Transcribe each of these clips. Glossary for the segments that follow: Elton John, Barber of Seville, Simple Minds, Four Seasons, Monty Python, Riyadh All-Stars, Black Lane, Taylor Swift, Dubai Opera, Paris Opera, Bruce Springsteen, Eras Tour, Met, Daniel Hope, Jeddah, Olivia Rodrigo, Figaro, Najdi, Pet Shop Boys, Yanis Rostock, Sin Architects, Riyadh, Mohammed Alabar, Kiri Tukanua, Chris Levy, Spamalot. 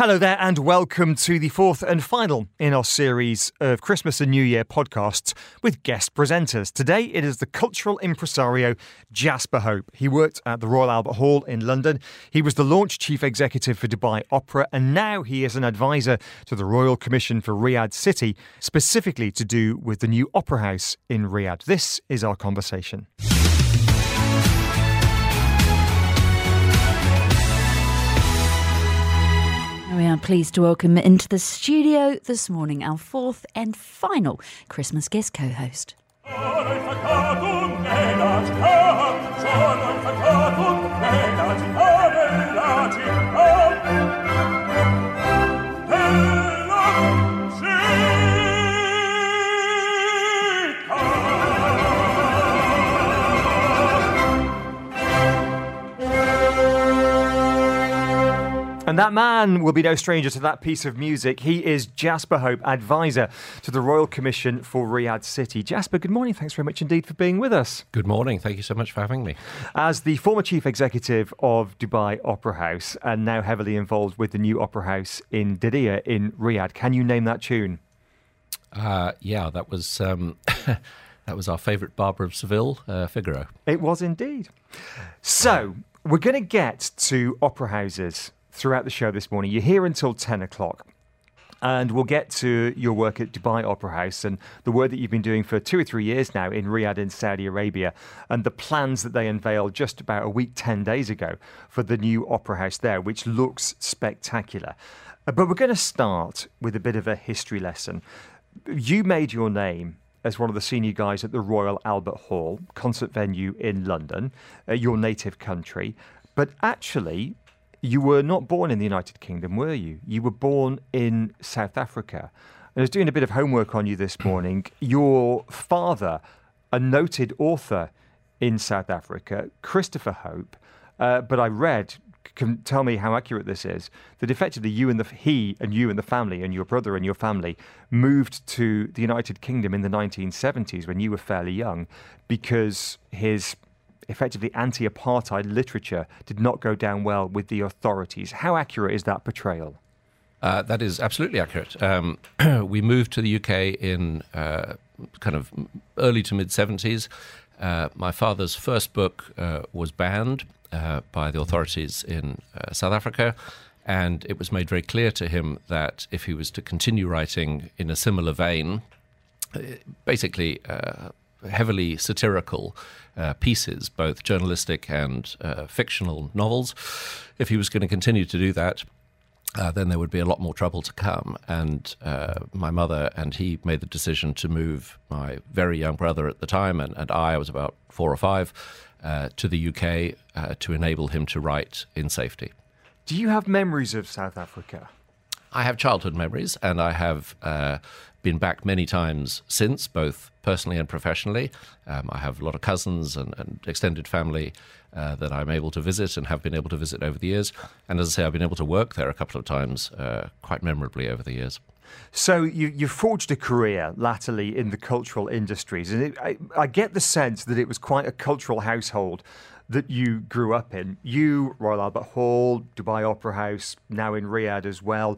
Hello there and welcome to the fourth and final in our series of Christmas and New Year podcasts with guest presenters. Today it is the cultural impresario Jasper Hope. He worked at the Royal Albert Hall in London. He was the launch chief executive for Dubai Opera and now he is an advisor to the Royal Commission for Riyadh City, specifically to do with the new opera house in Riyadh. This is our conversation. We are pleased to welcome into the studio this morning our fourth and final Christmas guest co-host. And that man will be no stranger to that piece of music. He is Jasper Hope, advisor to the Royal Commission for Riyadh City. Jasper, good morning. Thanks very much indeed for being with us. Good morning. Thank you so much for having me. As the former chief executive of Dubai Opera House and now heavily involved with the new opera house in Diriyah in Riyadh, can you name that tune? Yeah, that was... that was our favourite Barber of Seville, Figaro. It was indeed. So, we're going to get to opera houses throughout the show this morning. You're here until 10 o'clock and we'll get to your work at Dubai Opera House and the work that you've been doing for 2 or 3 years now in Riyadh in Saudi Arabia and the plans that they unveiled just about a week, 10 days ago for the new opera house there, which looks spectacular. But we're going to start with a bit of a history lesson. You made your name as one of the senior guys at the Royal Albert Hall, concert venue in London, your native country, but actually... you were not born in the United Kingdom, were you? You were born in South Africa. And I was doing a bit of homework on you this morning. Your father, a noted author in South Africa, Christopher Hope, but I read, tell me how accurate this is, that effectively you and the family and your brother and your family moved to the United Kingdom in the 1970s when you were fairly young because his... effectively anti-apartheid literature did not go down well with the authorities. How accurate is that portrayal? That is absolutely accurate. We moved to the UK in kind of early to mid-70s. My father's first book was banned by the authorities in South Africa, and it was made very clear to him that if he was to continue writing in a similar vein, basically... heavily satirical pieces, both journalistic and fictional novels. If he was going to continue to do that, then there would be a lot more trouble to come. And my mother and he made the decision to move my very young brother at the time, and I was about 4 or 5, to the UK to enable him to write in safety. Do you have memories of South Africa? I have childhood memories, and I have been back many times since, both personally and professionally. I have a lot of cousins and extended family that I'm able to visit and have been able to visit over the years. And as I say, I've been able to work there a couple of times quite memorably over the years. So you forged a career latterly in the cultural industries. And I get the sense that it was quite a cultural household that you grew up in. You, Royal Albert Hall, Dubai Opera House, now in Riyadh as well.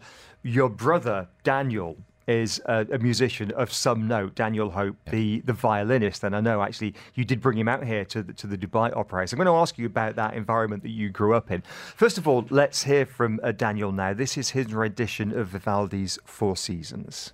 Your brother, Daniel, is a musician of some note, Daniel Hope, yeah, the violinist. And I know, actually, you did bring him out here to the Dubai Opera House. I'm going to ask you about that environment that you grew up in. First of all, let's hear from Daniel now. This is his rendition of Vivaldi's Four Seasons.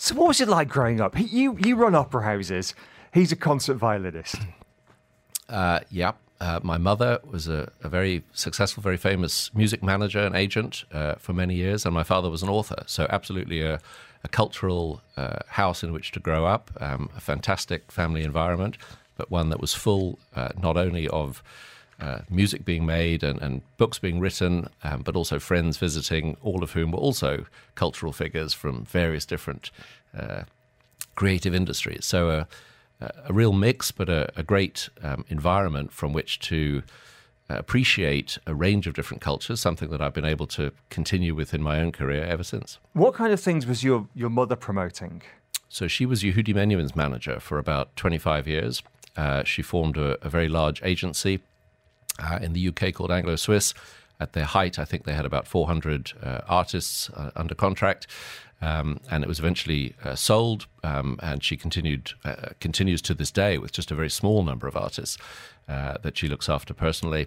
So what was it like growing up? You run opera houses. He's a concert violinist. Yeah. My mother was a very successful, very famous music manager and agent for many years, and my father was an author. So absolutely a cultural house in which to grow up, a fantastic family environment, but one that was full not only of music being made and books being written, but also friends visiting, all of whom were also cultural figures from various different creative industries. So a real mix, but a great environment from which to appreciate a range of different cultures, something that I've been able to continue with in my own career ever since. What kind of things was your mother promoting? So she was Yehudi Menuhin's manager for about 25 years. She formed a very large agency in the UK called Anglo-Swiss. At their height, I think they had about 400 artists under contract, and it was eventually sold, and she continues to this day with just a very small number of artists that she looks after personally.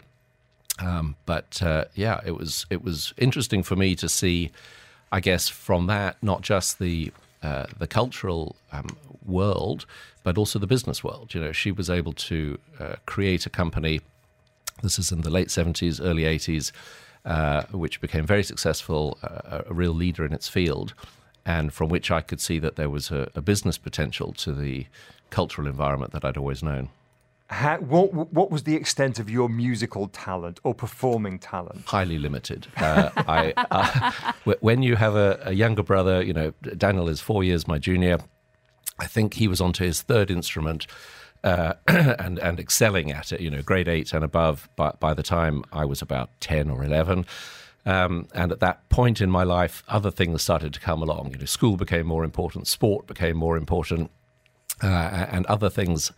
But it was interesting for me to see, I guess, from that, not just the cultural world, but also the business world. You know, she was able to create a company. This is in the late 70s, early 80s, which became very successful, a real leader in its field, and from which I could see that there was a business potential to the cultural environment that I'd always known. What was the extent of your musical talent or performing talent? Highly limited. When you have a younger brother, you know, Daniel is 4 years my junior. I think he was onto his third instrument. And excelling at it, you know, grade 8 and above by the time I was about 10 or 11. And at that point in my life, other things started to come along. You know, school became more important, sport became more important, and other things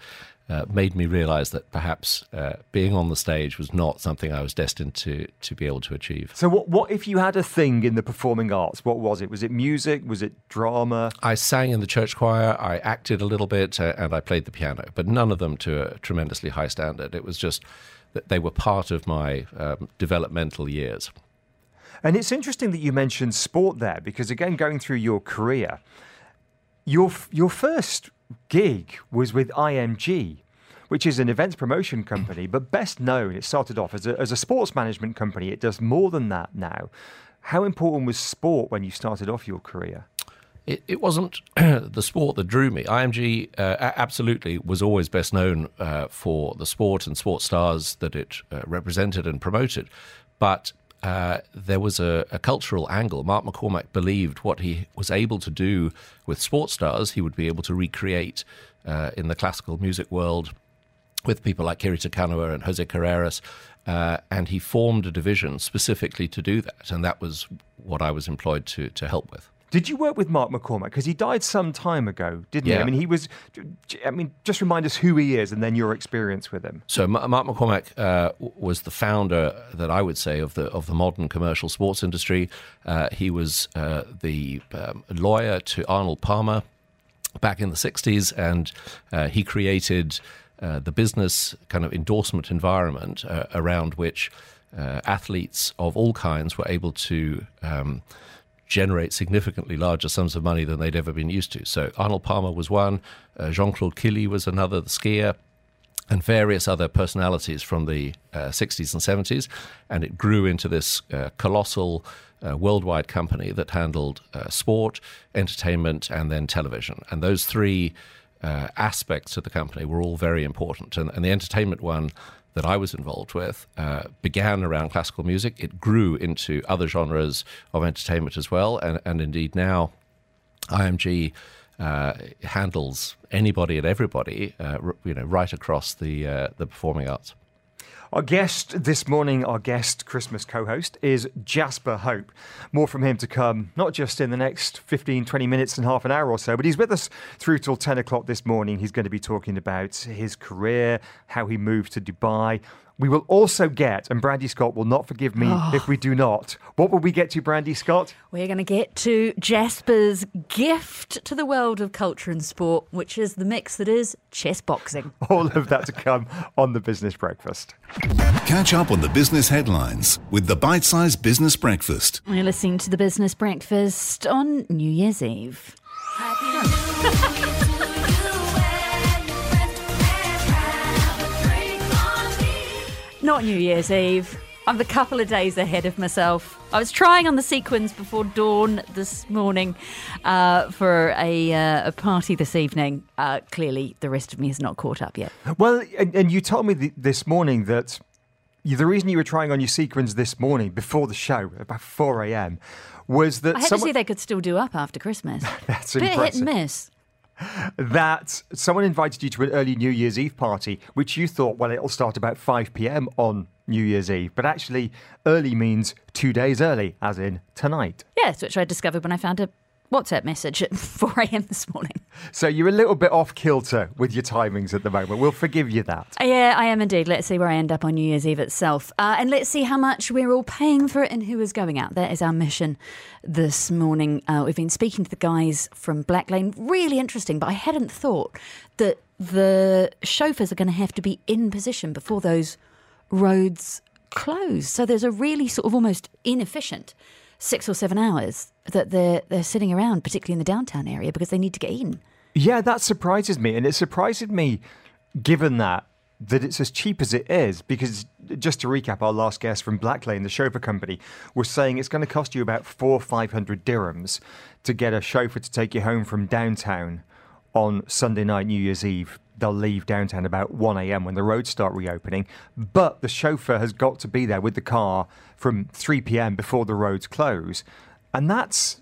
made me realize that perhaps being on the stage was not something I was destined to be able to achieve. So what if you had a thing in the performing arts? What was it? Was it music? Was it drama? I sang in the church choir, I acted a little bit, and I played the piano, but none of them to a tremendously high standard. It was just that they were part of my developmental years. And it's interesting that you mentioned sport there, because again, going through your career, your first gig was with IMG, which is an events promotion company, but best known, it started off as a sports management company. It does more than that now. How important was sport when you started off your career? It wasn't the sport that drew me. IMG absolutely was always best known for the sport and sports stars that it represented and promoted. But there was a cultural angle. Mark McCormack believed what he was able to do with sports stars, he would be able to recreate in the classical music world with people like Kiri Tukanua and Jose Carreras. And he formed a division specifically to do that. And that was what I was employed to help with. Did you work with Mark McCormack? Because he died some time ago, didn't he? I mean, just remind us who he is and then your experience with him. So Mark McCormack was the founder, that I would say, of the modern commercial sports industry. He was the lawyer to Arnold Palmer back in the 60s, and he created the business kind of endorsement environment around which athletes of all kinds were able to generate significantly larger sums of money than they'd ever been used to. So Arnold Palmer was one, Jean-Claude Killy was another, the skier, and various other personalities from the 60s and 70s. And it grew into this colossal worldwide company that handled sport, entertainment, and then television. And those three aspects of the company were all very important. And the entertainment one that I was involved with began around classical music. It grew into other genres of entertainment as well. And indeed now IMG handles anybody and everybody, right across the performing arts. Our guest this morning, our guest Christmas co-host, is Jasper Hope. More from him to come, not just in the next 15, 20 minutes and half an hour or so, but he's with us through till 10 o'clock this morning. He's going to be talking about his career, how he moved to Dubai. We will also get, and Brandy Scott will not forgive me if we do not. What will we get to, Brandy Scott? We're going to get to Jasper's gift to the world of culture and sport, which is the mix that is chess boxing. All of that to come on The Business Breakfast. Catch up on the business headlines with the bite-sized Business Breakfast. We're listening to The Business Breakfast on New Year's Eve. Happy New Year. Not New Year's Eve. I'm a couple of days ahead of myself. I was trying on the sequins before dawn this morning for a party this evening. Clearly, the rest of me has not caught up yet. Well, and you told me this morning that the reason you were trying on your sequins this morning before the show, about 4 a.m, was that I had to see they could still do up after Christmas. That's impressive. Bit hit and miss. that someone invited you to an early New Year's Eve party, which you thought, well, it'll start about 5 p.m. on New Year's Eve. But actually, early means 2 days early, as in tonight. Yes, which I discovered when I found a WhatsApp message at 4 a.m. this morning. So you're a little bit off kilter with your timings at the moment. We'll forgive you that. Yeah, I am indeed. Let's see where I end up on New Year's Eve itself. And let's see how much we're all paying for it and who is going out. That is our mission this morning. We've been speaking to the guys from Black Lane. Really interesting, but I hadn't thought that the chauffeurs are going to have to be in position before those roads close. So there's a really sort of almost inefficient 6 or 7 hours that they're sitting around, particularly in the downtown area, because they need to get in. Yeah, that surprises me. And it surprises me, given that it's as cheap as it is, because just to recap, our last guest from Black Lane, the chauffeur company, was saying it's going to cost you about 400 or 500 dirhams to get a chauffeur to take you home from downtown on Sunday night, New Year's Eve. They'll leave downtown about 1 a.m. when the roads start reopening. But the chauffeur has got to be there with the car from 3 p.m. before the roads close. And that's,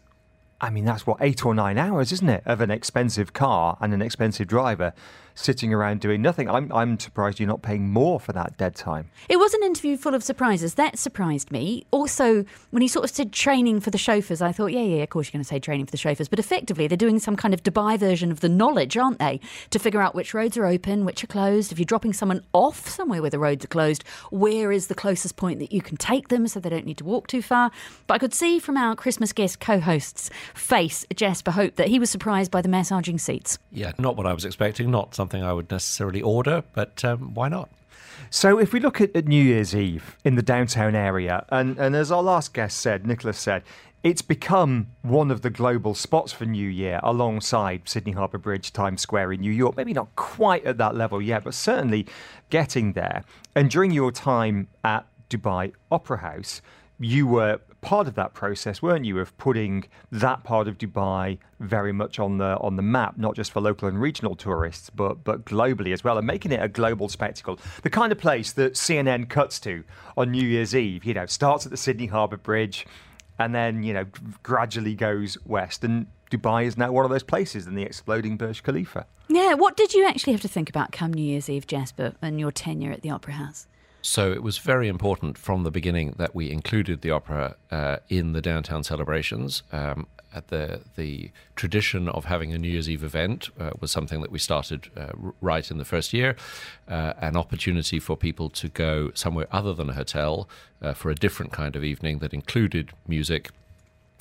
I mean, that's what, 8 or 9 hours, isn't it, of an expensive car and an expensive driver sitting around doing nothing. I'm surprised you're not paying more for that dead time. It was an interview full of surprises. That surprised me. Also, when he sort of said training for the chauffeurs, I thought, yeah, of course you're going to say training for the chauffeurs. But effectively, they're doing some kind of Dubai version of the knowledge, aren't they? To figure out which roads are open, which are closed. If you're dropping someone off somewhere where the roads are closed, where is the closest point that you can take them so they don't need to walk too far? But I could see from our Christmas guest co-host's face, Jasper Hope, that he was surprised by the massaging seats. Yeah, not what I was expecting, not something I would necessarily order, but why not? So if we look at New Year's Eve in the downtown area, and as our last guest said, Nicholas said, it's become one of the global spots for New Year alongside Sydney Harbour Bridge, Times Square in New York. Maybe not quite at that level yet, but certainly getting there. And during your time at Dubai Opera House, you were part of that process, weren't you, of putting that part of Dubai very much on the map, not just for local and regional tourists, but globally as well, and making it a global spectacle. The kind of place that CNN cuts to on New Year's Eve, you know, starts at the Sydney Harbour Bridge and then, you know, gradually goes west. And Dubai is now one of those places in the exploding Burj Khalifa. Yeah, what did you actually have to think about come New Year's Eve, Jasper, and your tenure at the Opera House? So it was very important from the beginning that we included the opera in the downtown celebrations. At the tradition of having a New Year's Eve event was something that we started right in the first year, an opportunity for people to go somewhere other than a hotel for a different kind of evening that included music,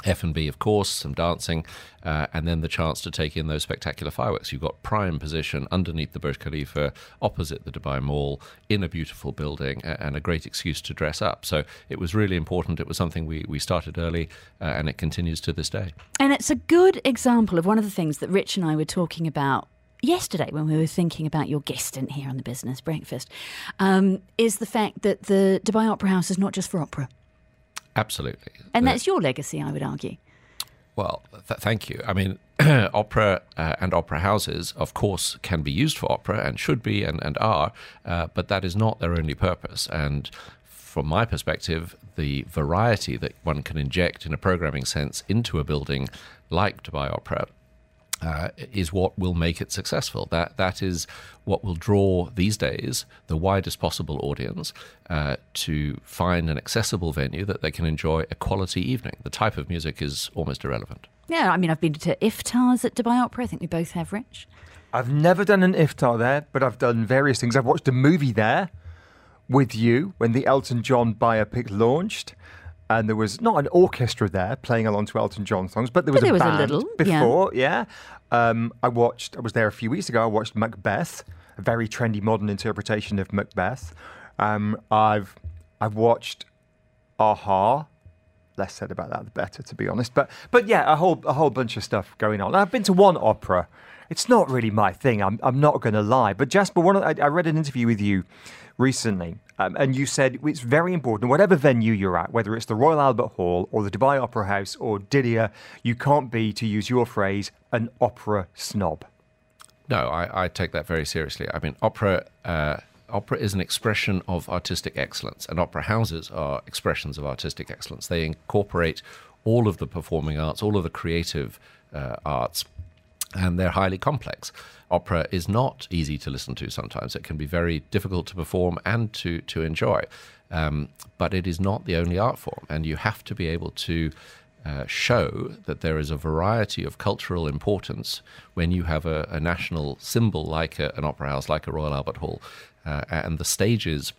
F&B, of course, some dancing, and then the chance to take in those spectacular fireworks. You've got prime position underneath the Burj Khalifa, opposite the Dubai Mall, in a beautiful building, and a great excuse to dress up. So it was really important. It was something we started early, and it continues to this day. And it's a good example of one of the things that Rich and I were talking about yesterday when we were thinking about your guest in here on the Business Breakfast, is the fact that the Dubai Opera House is not just for opera. Absolutely. And that's your legacy, I would argue. Well, thank you. I mean, opera and opera houses, of course, can be used for opera and should be and are, but that is not their only purpose. And from my perspective, the variety that one can inject in a programming sense into a building like Dubai Opera is what will make it successful. That is what will draw these days the widest possible audience to find an accessible venue that they can enjoy a quality evening. The type of music is almost irrelevant. Yeah, I mean, I've been to iftars at Dubai Opera. I think we both have, Rich. I've never done an iftar there, but I've done various things. I've watched a movie there with you when the Elton John biopic launched. And there was not an orchestra there playing along to Elton John songs, but there was a band a little, before, yeah. I was there a few weeks ago, I watched Macbeth, a very trendy modern interpretation of Macbeth. I've watched Aha. Less said about that, the better, to be honest. But yeah, a whole bunch of stuff going on. And I've been to one opera. It's not really my thing, I'm not going to lie. But Jasper, I read an interview with you recently, and you said it's very important, whatever venue you're at, whether it's the Royal Albert Hall or the Dubai Opera House or Diriyah, you can't be, to use your phrase, an opera snob. No, I take that very seriously. I mean, opera is an expression of artistic excellence, and opera houses are expressions of artistic excellence. They incorporate all of the performing arts, all of the creative arts, and they're highly complex. Opera is not easy to listen to sometimes. It can be very difficult to perform and to enjoy, but it is not the only art form, and you have to be able to show that there is a variety of cultural importance when you have a national symbol like an opera house, like a Royal Albert Hall, and the stages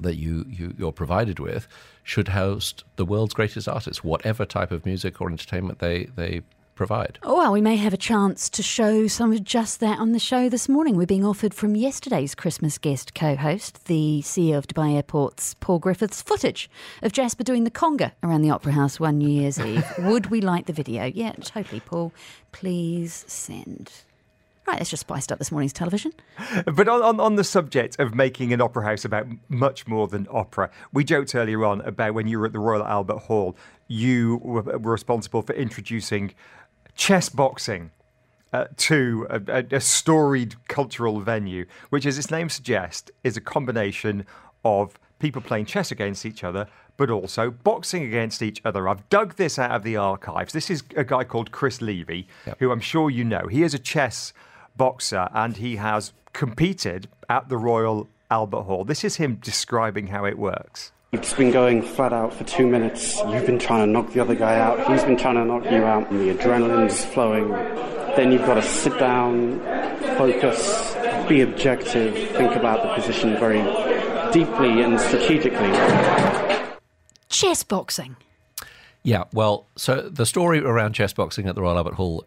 that you're provided with should host the world's greatest artists, whatever type of music or entertainment they provide. Oh, well, we may have a chance to show some of just that on the show this morning. We're being offered from yesterday's Christmas guest co-host, the CEO of Dubai Airports, Paul Griffiths, footage of Jasper doing the conga around the Opera House one New Year's Eve. Would we like the video? Yeah, totally, Paul. Please send. Right, that's just spiced up this morning's television. But on the subject of making an opera house about much more than opera, we joked earlier on about when you were at the Royal Albert Hall, you were responsible for introducing chess boxing to a storied cultural venue, which, as its name suggests, is a combination of people playing chess against each other, but also boxing against each other. I've dug this out of the archives. This is a guy called Chris Levy, yep, who I'm sure you know. He is a chess boxer, and he has competed at the Royal Albert Hall. This is him describing how it works. It's been going flat out for 2 minutes. You've been trying to knock the other guy out. He's been trying to knock you out, and the adrenaline's flowing. Then you've got to sit down, focus, be objective, think about the position very deeply and strategically. Chess boxing. Yeah, well, so the story around chess boxing at the Royal Albert Hall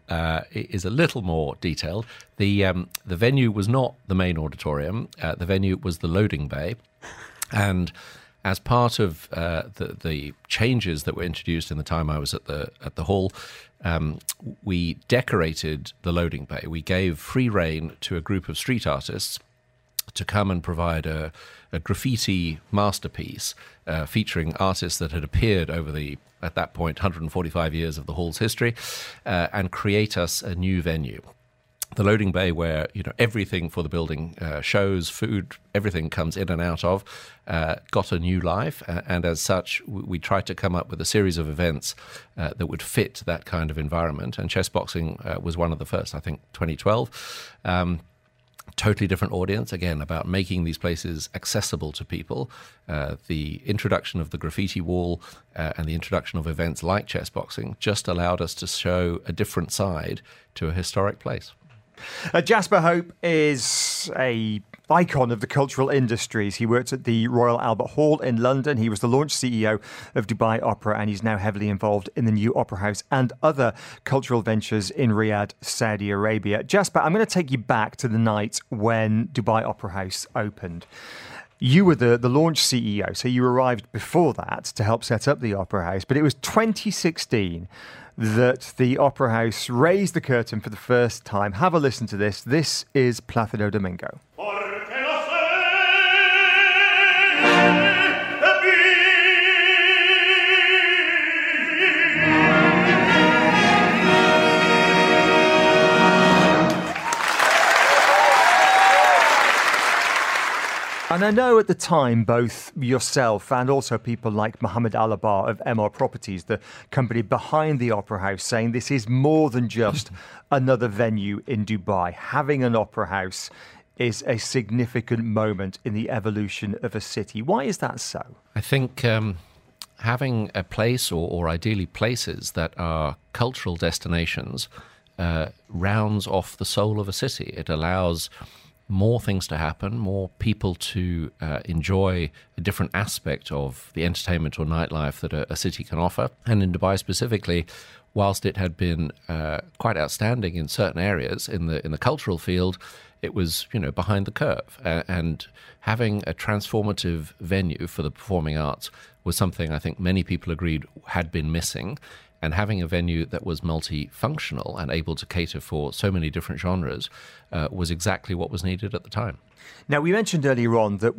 is a little more detailed. The venue was not the main auditorium. The venue was the loading bay. And as part of the changes that were introduced in the time I was at the hall, we decorated the loading bay. We gave free rein to a group of street artists to come and provide a graffiti masterpiece featuring artists that had appeared over the, at that point, 145 years of the hall's history, and create us a new venue. The loading bay, where everything for the building, shows, food, everything comes in and out of, got a new life. And as such, we tried to come up with a series of events that would fit that kind of environment. And chess boxing was one of the first, I think, 2012. Totally different audience, again, about making these places accessible to people. The introduction of the graffiti wall and the introduction of events like chess boxing just allowed us to show a different side to a historic place. Jasper Hope is a icon of the cultural industries. He worked at the Royal Albert Hall in London. He was the launch CEO of Dubai Opera, and he's now heavily involved in the new Opera House and other cultural ventures in Riyadh, Saudi Arabia. Jasper, I'm going to take you back to the night when Dubai Opera House opened. You were the launch CEO, so you arrived before that to help set up the Opera House, but it was 2016 that the Opera House raised the curtain for the first time. Have a listen to this. This is Plácido Domingo. And I know at the time, both yourself and also people like Mohammed Alabar of MR Properties, the company behind the Opera House, saying this is more than just another venue in Dubai. Having an Opera House is a significant moment in the evolution of a city. Why is that so? I think having a place, or ideally places, that are cultural destinations rounds off the soul of a city. It allows more things to happen, more people to enjoy a different aspect of the entertainment or nightlife that a city can offer. And in Dubai specifically, whilst it had been quite outstanding in certain areas in the cultural field, it was behind the curve. And having a transformative venue for the performing arts was something I think many people agreed had been missing. And having a venue that was multifunctional and able to cater for so many different genres was exactly what was needed at the time. Now, we mentioned earlier on that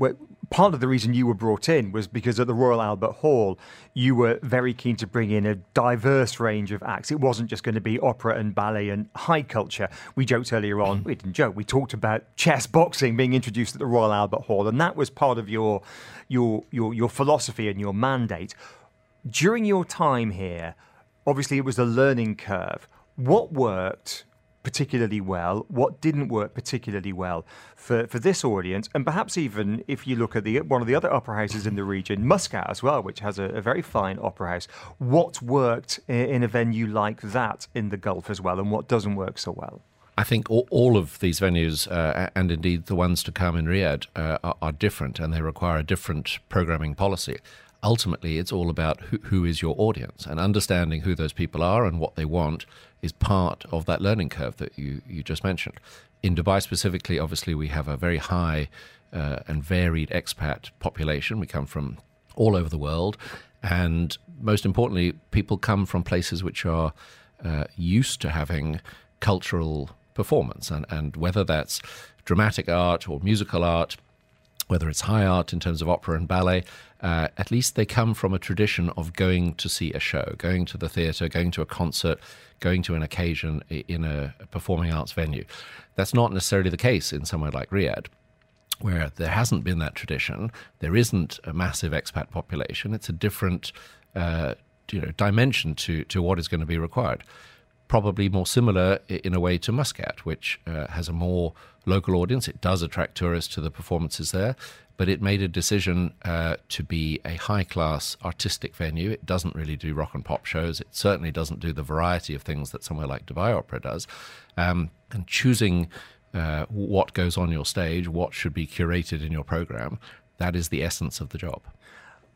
part of the reason you were brought in was because at the Royal Albert Hall, you were very keen to bring in a diverse range of acts. It wasn't just going to be opera and ballet and high culture. We joked earlier on, we didn't joke, we talked about chess boxing being introduced at the Royal Albert Hall, and that was part of your philosophy and your mandate. During your time here, obviously, it was a learning curve. What worked? particularly well, what didn't work particularly well for this audience, and perhaps even if you look at one of the other opera houses in the region, Muscat as well, which has a very fine opera house, what worked in a venue like that in the Gulf as well, and what doesn't work so well? I think all of these venues, and indeed the ones to come in Riyadh, are different, and they require a different programming policy. Ultimately, it's all about who is your audience, and understanding who those people are and what they want is part of that learning curve that you just mentioned. In Dubai specifically, obviously, we have a very high and varied expat population. We come from all over the world, and most importantly, people come from places which are used to having cultural performance, and whether that's dramatic art or musical art, whether it's high art in terms of opera and ballet, at least they come from a tradition of going to see a show, going to the theatre, going to a concert, going to an occasion in a performing arts venue. That's not necessarily the case in somewhere like Riyadh, where there hasn't been that tradition. There isn't a massive expat population. It's a different dimension to what is going to be required. Probably more similar in a way to Muscat, which has a more local audience. It does attract tourists to the performances there, but it made a decision to be a high-class artistic venue. It doesn't really do rock and pop shows. It certainly doesn't do the variety of things that somewhere like Dubai Opera does. And choosing what goes on your stage, what should be curated in your program, that is the essence of the job.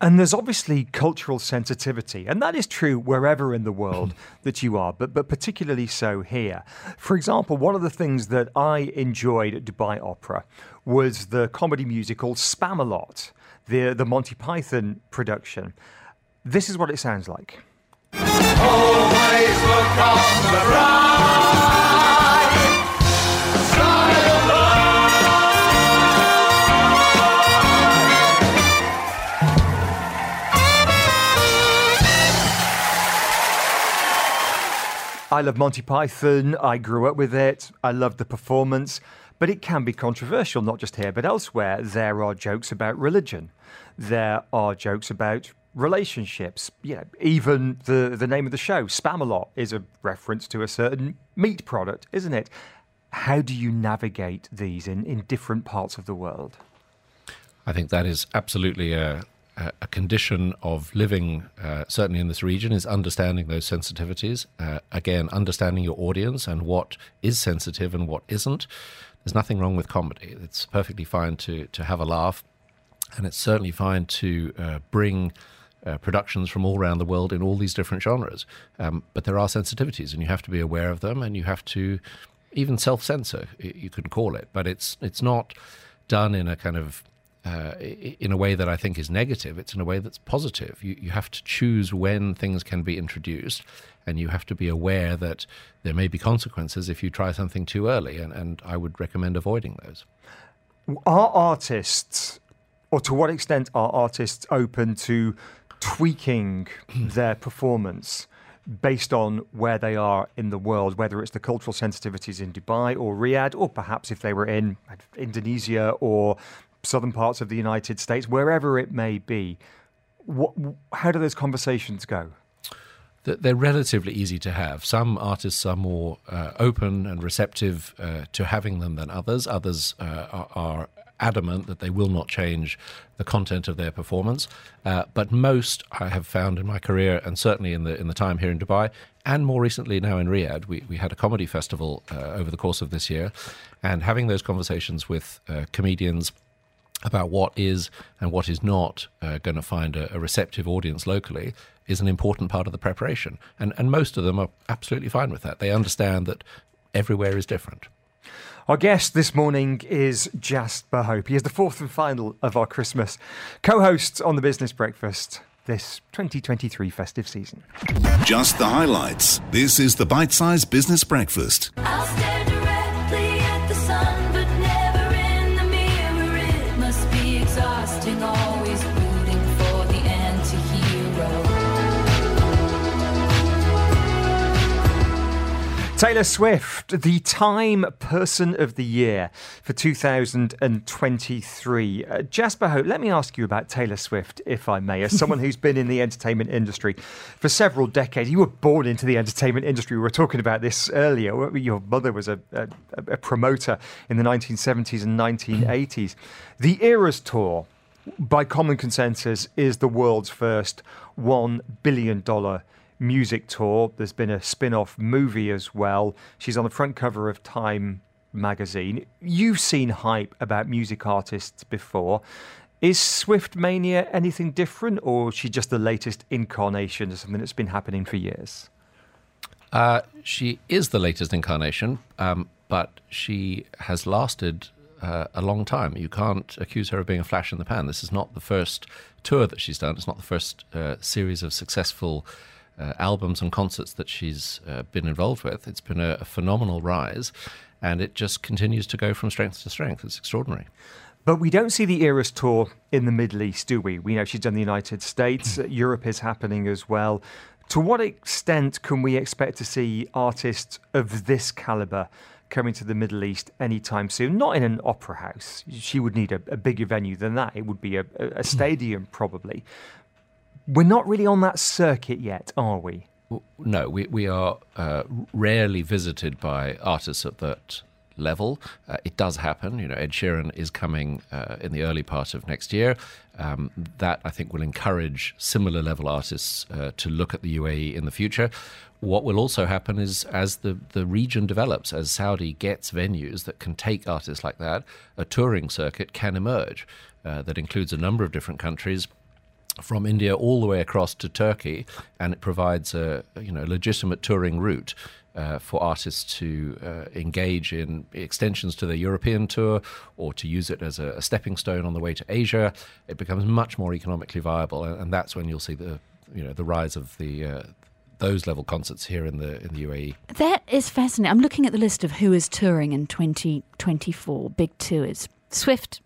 And there's obviously cultural sensitivity, and that is true wherever in the world that you are, but particularly so here. For example, one of the things that I enjoyed at Dubai Opera was the comedy musical Spamalot, the Monty Python production. This is what it sounds like. Always look on the bright side of life. I love Monty Python, I grew up with it, I loved the performance, but it can be controversial, not just here but elsewhere. There are jokes about religion, there are jokes about relationships, even the name of the show, Spamalot, is a reference to a certain meat product, isn't it? How do you navigate these in different parts of the world? I think that is absolutely a condition of living, certainly in this region, is understanding those sensitivities. Again, understanding your audience and what is sensitive and what isn't. There's nothing wrong with comedy. It's perfectly fine to have a laugh, and it's certainly fine to bring productions from all around the world in all these different genres. But there are sensitivities, and you have to be aware of them, and you have to even self-censor, you can call it. But it's not done in a kind of in a way that I think is negative. It's in a way that's positive. You have to choose when things can be introduced, and you have to be aware that there may be consequences if you try something too early, and I would recommend avoiding those. Are artists, or to what extent are artists open to tweaking their performance based on where they are in the world, whether it's the cultural sensitivities in Dubai or Riyadh, or perhaps if they were in Indonesia or southern parts of the United States, wherever it may be? How do those conversations go? They're relatively easy to have. Some artists are more open and receptive to having them than others. Others are adamant that they will not change the content of their performance. But most, I have found in my career, and certainly in the time here in Dubai, and more recently now in Riyadh, we had a comedy festival over the course of this year, and having those conversations with comedians about what is and what is not going to find a receptive audience locally is an important part of the preparation. And most of them are absolutely fine with that. They understand that everywhere is different. Our guest this morning is Jasper Hope. He is the fourth and final of our Christmas co-hosts on The Business Breakfast this 2023 festive season. Just the highlights. This is the bite-sized Business Breakfast. I'll stay directly at the sun, but always rooting for the anti-hero. Taylor Swift, the Time Person of the Year for 2023. Jasper Hope, let me ask you about Taylor Swift, if I may, as someone who's been in the entertainment industry for several decades. You were born into the entertainment industry. We were talking about this earlier. Your mother was a promoter in the 1970s and 1980s. The Eras Tour, by common consensus, is the world's first $1 billion music tour. There's been a spin-off movie as well. She's on the front cover of Time magazine. You've seen hype about music artists before. Is Swift Mania anything different, or is she just the latest incarnation of something that's been happening for years? She is the latest incarnation, but she has lasted a long time. You can't accuse her of being a flash in the pan. This is not the first tour that she's done. It's not the first series of successful albums and concerts that she's been involved with. It's been a phenomenal rise, and it just continues to go from strength to strength. It's extraordinary. But we don't see the Eras Tour in the Middle East, do we? We know she's done the United States. Europe is happening as well. To what extent can we expect to see artists of this calibre coming to the Middle East anytime soon? Not in an opera house. She would need a bigger venue than that. It would be a stadium, probably. We're not really on that circuit yet, are we? No, we are rarely visited by artists at that level. It does happen. You know, Ed Sheeran is coming in the early part of next year. That, I think, will encourage similar level artists to look at the UAE in the future. What will also happen is, as the region develops, as Saudi gets venues that can take artists like that, a touring circuit can emerge that includes a number of different countries, from India all the way across to Turkey, and it provides a legitimate touring route for artists to engage in extensions to their European tour, or to use it as a stepping stone on the way to Asia. It becomes much more economically viable, and that's when you'll see the rise of the those level concerts here in the UAE. That is fascinating. I'm looking at the list of who is touring in 2024. Big tours. Swift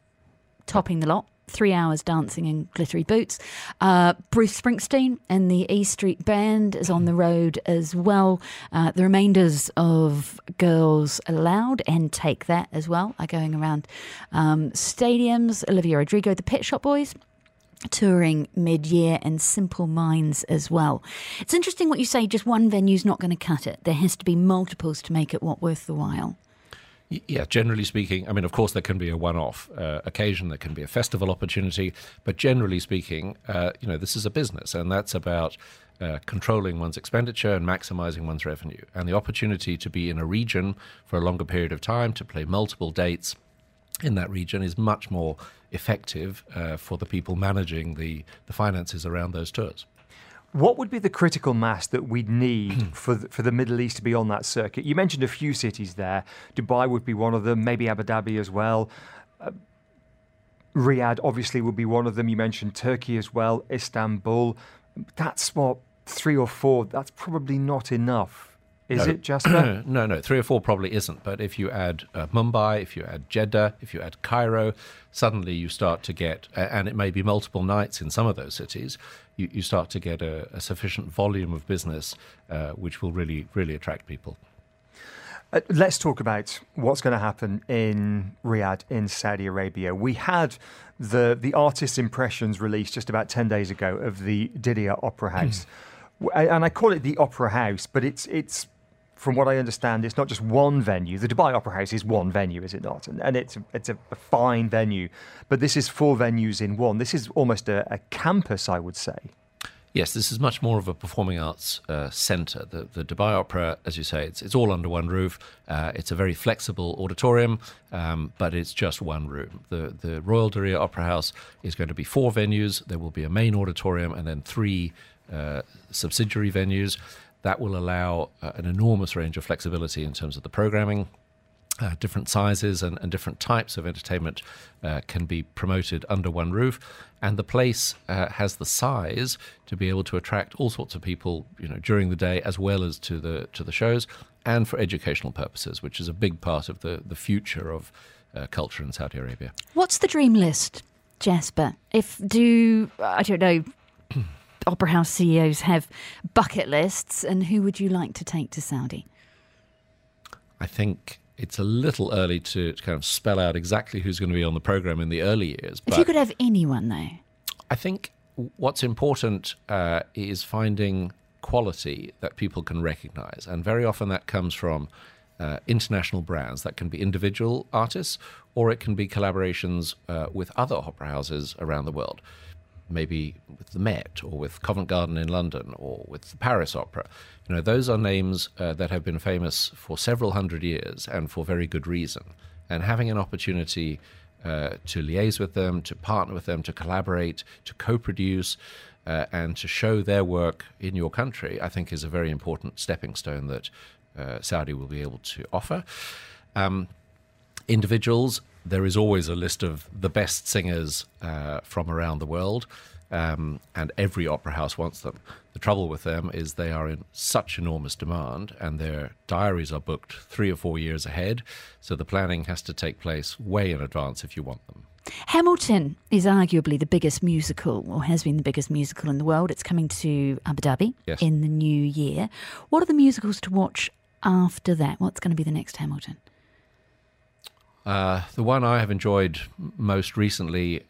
topping the lot. 3 hours dancing in glittery boots. Bruce Springsteen and the E Street Band is on the road as well. The remainders of Girls Aloud and Take That as well are going around stadiums. Olivia Rodrigo, the Pet Shop Boys, touring mid-year, and Simple Minds as well. It's interesting what you say, just one venue's not going to cut it. There has to be multiples to make it worth the while. Yeah, generally speaking, I mean, of course, there can be a one-off occasion, there can be a festival opportunity, but generally speaking, this is a business, and that's about controlling one's expenditure and maximizing one's revenue. And the opportunity to be in a region for a longer period of time, to play multiple dates in that region, is much more effective for the people managing the finances around those tours. What would be the critical mass that we'd need for the Middle East to be on that circuit? You mentioned a few cities there. Dubai would be one of them, maybe Abu Dhabi as well. Riyadh obviously would be one of them. You mentioned Turkey as well, Istanbul. That's what, 3 or 4, that's probably not enough. Is it Jasper? No. 3 or 4 probably isn't. But if you add Mumbai, if you add Jeddah, if you add Cairo, suddenly you start to get, and it may be multiple nights in some of those cities, you start to get a sufficient volume of business which will really, really attract people. Let's talk about what's going to happen in Riyadh, in Saudi Arabia. We had the artist's impressions released just about 10 days ago of the Diriyah Opera House. And I call it the Opera House, but it's from what I understand, it's not just one venue. The Dubai Opera House is one venue, is it not? And it's a fine venue, but this is 4 venues in one. This is almost a campus, I would say. Yes, this is much more of a performing arts centre. The Dubai Opera, as you say, it's all under one roof. It's a very flexible auditorium, but it's just one room. The Royal Diriyah Opera House is going to be 4 venues. There will be a main auditorium and then 3 subsidiary venues. That will allow an enormous range of flexibility in terms of the programming. Different sizes and different types of entertainment can be promoted under one roof. And the place has the size to be able to attract all sorts of people, during the day as well as to the shows, and for educational purposes, which is a big part of the future of culture in Saudi Arabia. What's the dream list, Jasper? I don't know... Opera House CEOs have bucket lists, and who would you like to take to Saudi? I think it's a little early to kind of spell out exactly who's going to be on the programme in the early years. But if you could have anyone, though. I think what's important is finding quality that people can recognise. And very often that comes from international brands. That can be individual artists, or it can be collaborations with other opera houses around the world. Maybe with the Met or with Covent Garden in London or with the Paris Opera. You know, those are names that have been famous for several hundred years and for very good reason. And having an opportunity to liaise with them, to partner with them, to collaborate, to co-produce and to show their work in your country, I think is a very important stepping stone that Saudi will be able to offer. Individuals, there is always a list of the best singers from around the world, and every opera house wants them. The trouble with them is they are in such enormous demand, and their diaries are booked 3 or 4 years ahead, so the planning has to take place way in advance if you want them. Hamilton is arguably the biggest musical, or has been the biggest musical in the world. It's coming to Abu Dhabi in the new year. What are the musicals to watch after that? What's going to be the next Hamilton? The one I have enjoyed most recently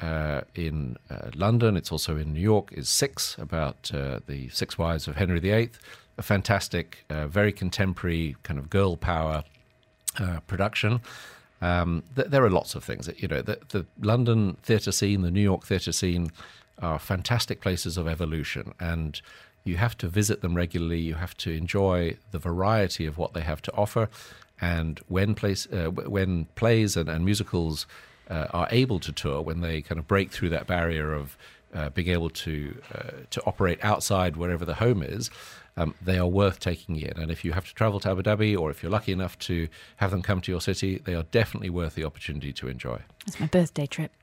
in London, it's also in New York, is Six, about the six wives of Henry VIII. A fantastic, very contemporary kind of girl power production. There are lots of things. You know, the London theatre scene, the New York theatre scene are fantastic places of evolution, and you have to visit them regularly. You have to enjoy the variety of what they have to offer. And when plays and musicals are able to tour, when they kind of break through that barrier of being able to operate outside wherever the home is, they are worth taking in. And if you have to travel to Abu Dhabi, or if you're lucky enough to have them come to your city, they are definitely worth the opportunity to enjoy. It's my birthday trip.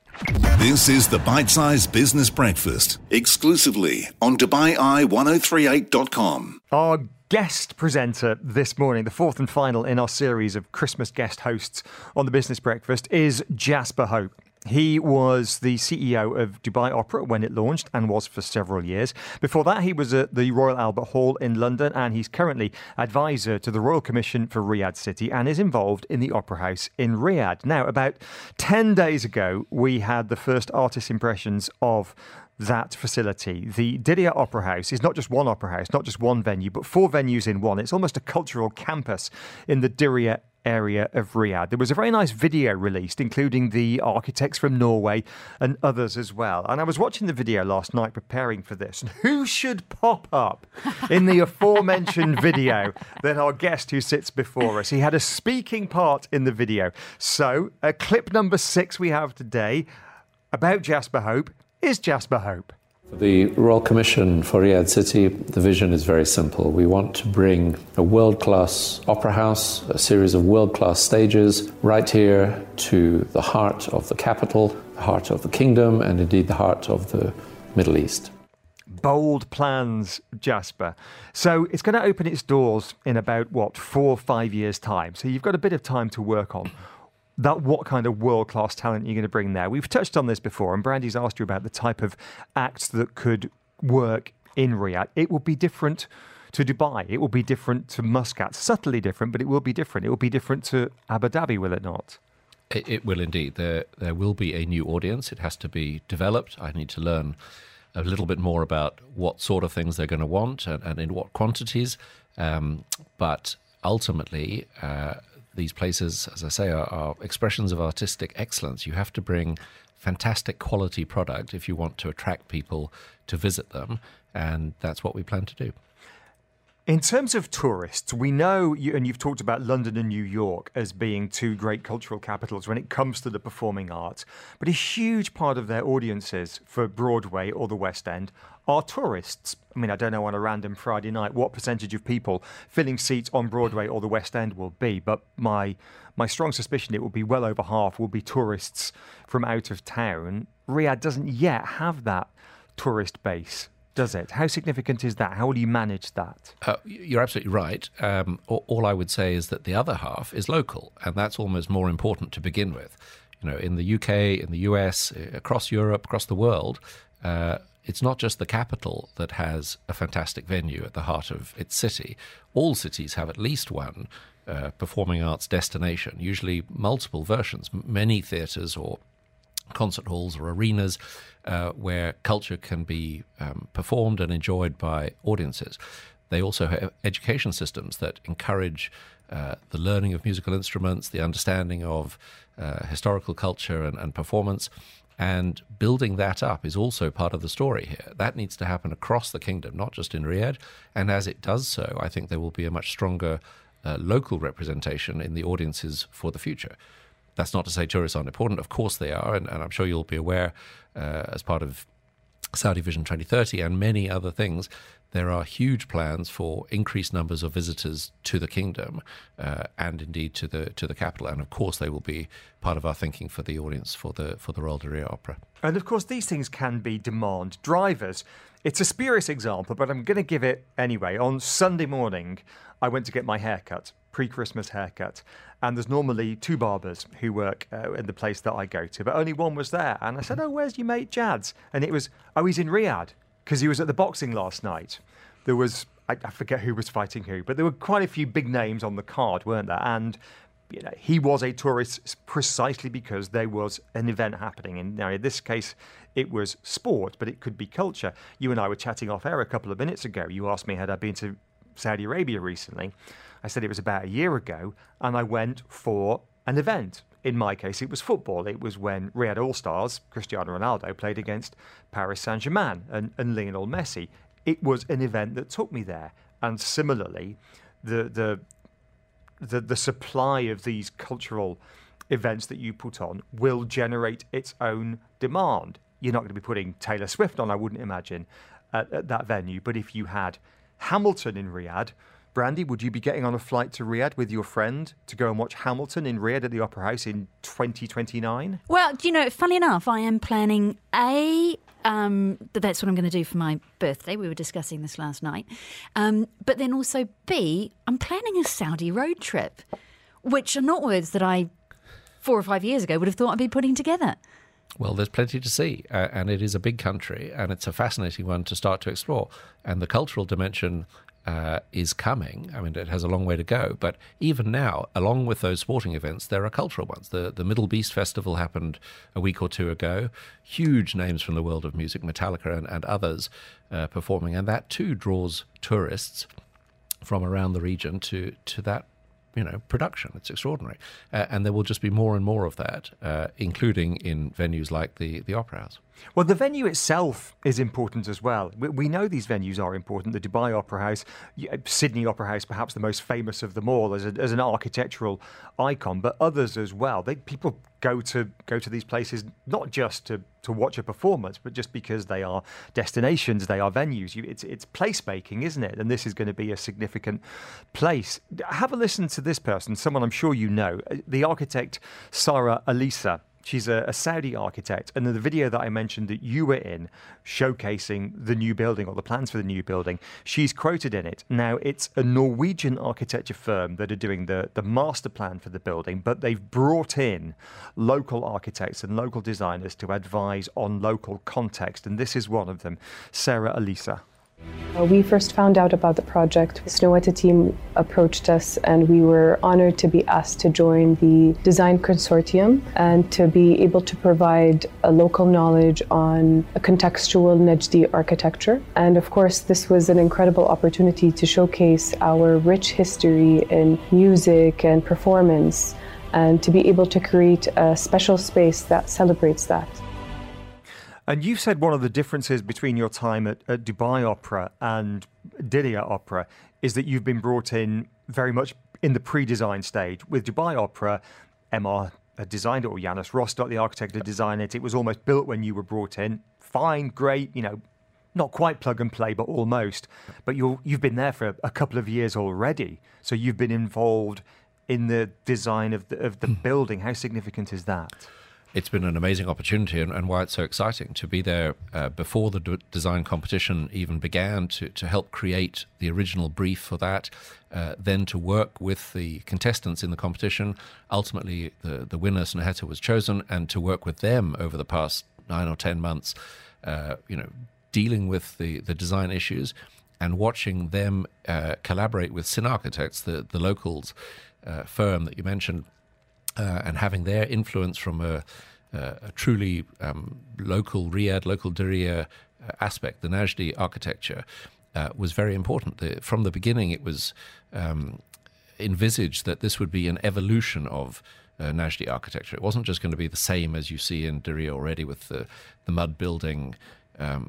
This is the Bite Size Business Breakfast, exclusively on DubaiEye1038.com. Our guest presenter this morning, the fourth and final in our series of Christmas guest hosts on the Business Breakfast, is Jasper Hope. He was the CEO of Dubai Opera when it launched and was for several years. Before that, he was at the Royal Albert Hall in London, and he's currently advisor to the Royal Commission for Riyadh City and is involved in the Opera House in Riyadh. Now, about 10 days ago, we had the first artist impressions of that facility. The Diriyah Opera House is not just one opera house, not just one venue, but four venues in one. It's almost a cultural campus in the Diriyah area of Riyadh. There was a very nice video released, including the architects from Norway and others as well. And I was watching the video last night preparing for this, and who should pop up in the aforementioned video than our guest who sits before us? He had a speaking part in the video. So, clip number 6 we have today about Jasper Hope is Jasper Hope. The Royal Commission for Riyadh City, the vision is very simple. We want to bring a world-class opera house, a series of world-class stages, right here to the heart of the capital, the heart of the kingdom, and indeed the heart of the Middle East. Bold plans, Jasper. So it's going to open its doors in about, 4 or 5 years' time. So you've got a bit of time to work on that, what kind of world-class talent you're going to bring there. We've touched on this before, and Brandy's asked you about the type of acts that could work in Riyadh. It will be different to Dubai. It will be different to Muscat. Subtly different, but it will be different. It will be different to Abu Dhabi, will it not? It will indeed. There will be a new audience. It has to be developed. I need to learn a little bit more about what sort of things they're going to want and in what quantities. But ultimately, these places, as I say, are expressions of artistic excellence. You have to bring fantastic quality product if you want to attract people to visit them, and that's what we plan to do. In terms of tourists, we know, and you've talked about London and New York as being two great cultural capitals when it comes to the performing arts, but a huge part of their audiences for Broadway or the West End are tourists. I mean, I don't know on a random Friday night what percentage of people filling seats on Broadway or the West End will be, but my strong suspicion it will be well over half will be tourists from out of town. Riyadh doesn't yet have that tourist base, does it? How significant is that? How will you manage that? You're absolutely right. All I would say is that the other half is local, and that's almost more important to begin with. You know, in the UK, in the US, across Europe, across the world, it's not just the capital that has a fantastic venue at the heart of its city. All cities have at least one performing arts destination, usually multiple versions, many theatres or concert halls or arenas where culture can be performed and enjoyed by audiences. They also have education systems that encourage the learning of musical instruments, the understanding of historical culture and performance, and building that up is also part of the story here. That needs to happen across the kingdom, not just in Riyadh, and as it does so, I think there will be a much stronger local representation in the audiences for the future. That's not to say tourists aren't important. Of course they are, and I'm sure you'll be aware, as part of Saudi Vision 2030 and many other things, there are huge plans for increased numbers of visitors to the kingdom and indeed to the capital. And of course, they will be part of our thinking for the audience for the Royal Diriyah Opera. And of course, these things can be demand drivers. It's a spurious example, but I'm going to give it anyway. On Sunday morning, I went to get my haircut, pre-Christmas haircut. And there's normally two barbers who work in the place that I go to, but only one was there. And I said, "Oh, where's your mate Jads?" And it was, "Oh, he's in Riyadh, because he was at the boxing last night." There was, I forget who was fighting who, but there were quite a few big names on the card, weren't there? And you know, he was a tourist precisely because there was an event happening. And now in this case, it was sport, but it could be culture. You and I were chatting off air a couple of minutes ago. You asked me, had I been to Saudi Arabia recently? I said it was about a year ago, and I went for an event. In my case, it was football. It was when Riyadh All-Stars, Cristiano Ronaldo, played against Paris Saint-Germain and Lionel Messi. It was an event that took me there. And similarly, the supply of these cultural events that you put on will generate its own demand. You're not going to be putting Taylor Swift on, I wouldn't imagine, at that venue. But if you had Hamilton in Riyadh, Brandy, would you be getting on a flight to Riyadh with your friend to go and watch Hamilton in Riyadh at the Opera House in 2029? Well, do you know, funny enough, I am planning that's what I'm going to do for my birthday. We were discussing this last night. But then also B, I'm planning a Saudi road trip, which are not words that I 4 or 5 years ago would have thought I'd be putting together. Well, there's plenty to see, and it is a big country, and it's a fascinating one to start to explore. And the cultural dimension is coming. I mean, it has a long way to go, but even now, along with those sporting events, there are cultural ones. The Middle Beast Festival happened a week or two ago. Huge names from the world of music, Metallica and others performing, and that too draws tourists from around the region to that, you know, production. It's extraordinary. And there will just be more and more of that, including in venues like the Opera House. Well, the venue itself is important as well. We know these venues are important. The Dubai Opera House, Sydney Opera House, perhaps the most famous of them all as an architectural icon, but others as well. People go to these places not just to watch a performance, but just because they are destinations, they are venues. It's placemaking, isn't it? And this is going to be a significant place. Have a listen to this person, someone I'm sure you know, the architect Sarah Alisa. She's a Saudi architect, and in the video that I mentioned that you were in, showcasing the new building or the plans for the new building, she's quoted in it. Now, it's a Norwegian architecture firm that are doing the master plan for the building, but they've brought in local architects and local designers to advise on local context, and this is one of them, Sarah Alisa. We first found out about the project. The Snøhetta team approached us, and we were honored to be asked to join the design consortium and to be able to provide a local knowledge on a contextual Najdi architecture. And of course, this was an incredible opportunity to showcase our rich history in music and performance, and to be able to create a special space that celebrates that. And you said one of the differences between your time at Dubai Opera and Diriyah Opera is that you've been brought in very much in the pre-design stage. With Dubai Opera, MR had designed it, or Yanis Rostock, the architect, had designed it. It was almost built when you were brought in. Fine, great, you know, not quite plug and play, but almost. But you've been there for a couple of years already, so you've been involved in the design of the building. How significant is that? It's been an amazing opportunity, and why it's so exciting to be there before the design competition even began to help create the original brief for that, then to work with the contestants in the competition. Ultimately, the winner, Snøhetta, was chosen, and to work with them over the past 9 or 10 months, dealing with the design issues and watching them collaborate with Sin Architects, the locals, firm that you mentioned, and having their influence from a truly local Riyadh, local Diriyah aspect, the Najdi architecture, was very important. From the beginning, it was envisaged that this would be an evolution of Najdi architecture. It wasn't just going to be the same as you see in Diriyah already with the mud building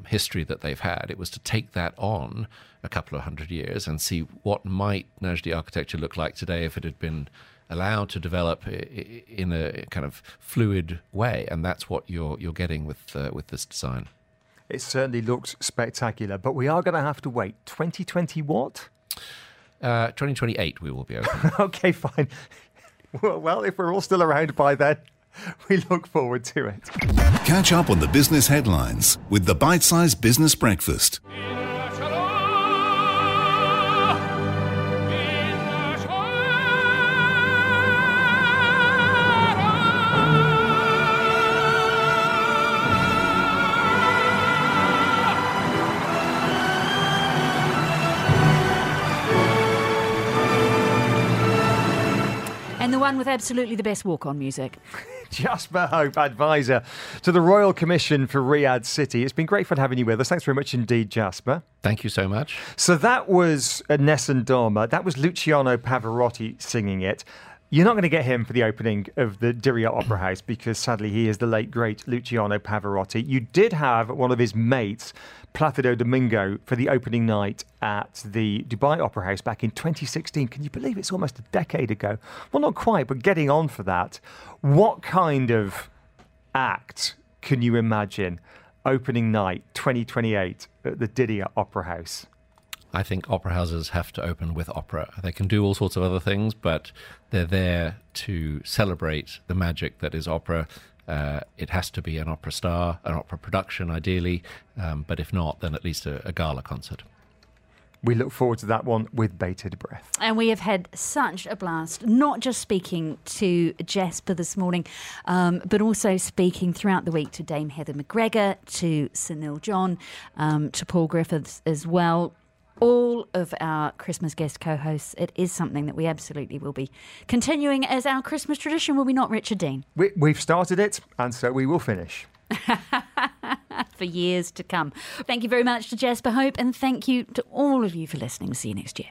history that they've had. It was to take that on a couple of hundred years and see what might Najdi architecture look like today if it had been allowed to develop in a kind of fluid way. And that's what you're getting with this design. It certainly looks spectacular, but we are going to have to wait. 2020 what? 2028 we will be open. Okay, fine. Well, if we're all still around by then, we look forward to it. Catch up on the business headlines with the Bite-Sized Business Breakfast. And the one with absolutely the best walk-on music. Jasper Hope, advisor to the Royal Commission for Riyadh City. It's been great fun having you with us. Thanks very much indeed, Jasper. Thank you so much. So that was Nessun Dorma. That was Luciano Pavarotti singing it. You're not going to get him for the opening of the Diriyah Opera House because sadly he is the late, great Luciano Pavarotti. You did have one of his mates, Plácido Domingo, for the opening night at the Dubai Opera House back in 2016. Can you believe it's almost a decade ago? Well, not quite, but getting on for that. What kind of act can you imagine opening night 2028 at the Diriyah Opera House? I think opera houses have to open with opera. They can do all sorts of other things, but they're there to celebrate the magic that is opera. It has to be an opera star, an opera production ideally, but if not, then at least a gala concert. We look forward to that one with bated breath. And we have had such a blast, not just speaking to Jasper this morning, but also speaking throughout the week to Dame Heather McGregor, to Sir Neil John, to Paul Griffiths as well. All of our Christmas guest co-hosts. It is something that we absolutely will be continuing as our Christmas tradition, will we not, Richard Dean? We've started it, and so we will finish. For years to come. Thank you very much to Jasper Hope, and thank you to all of you for listening. See you next year.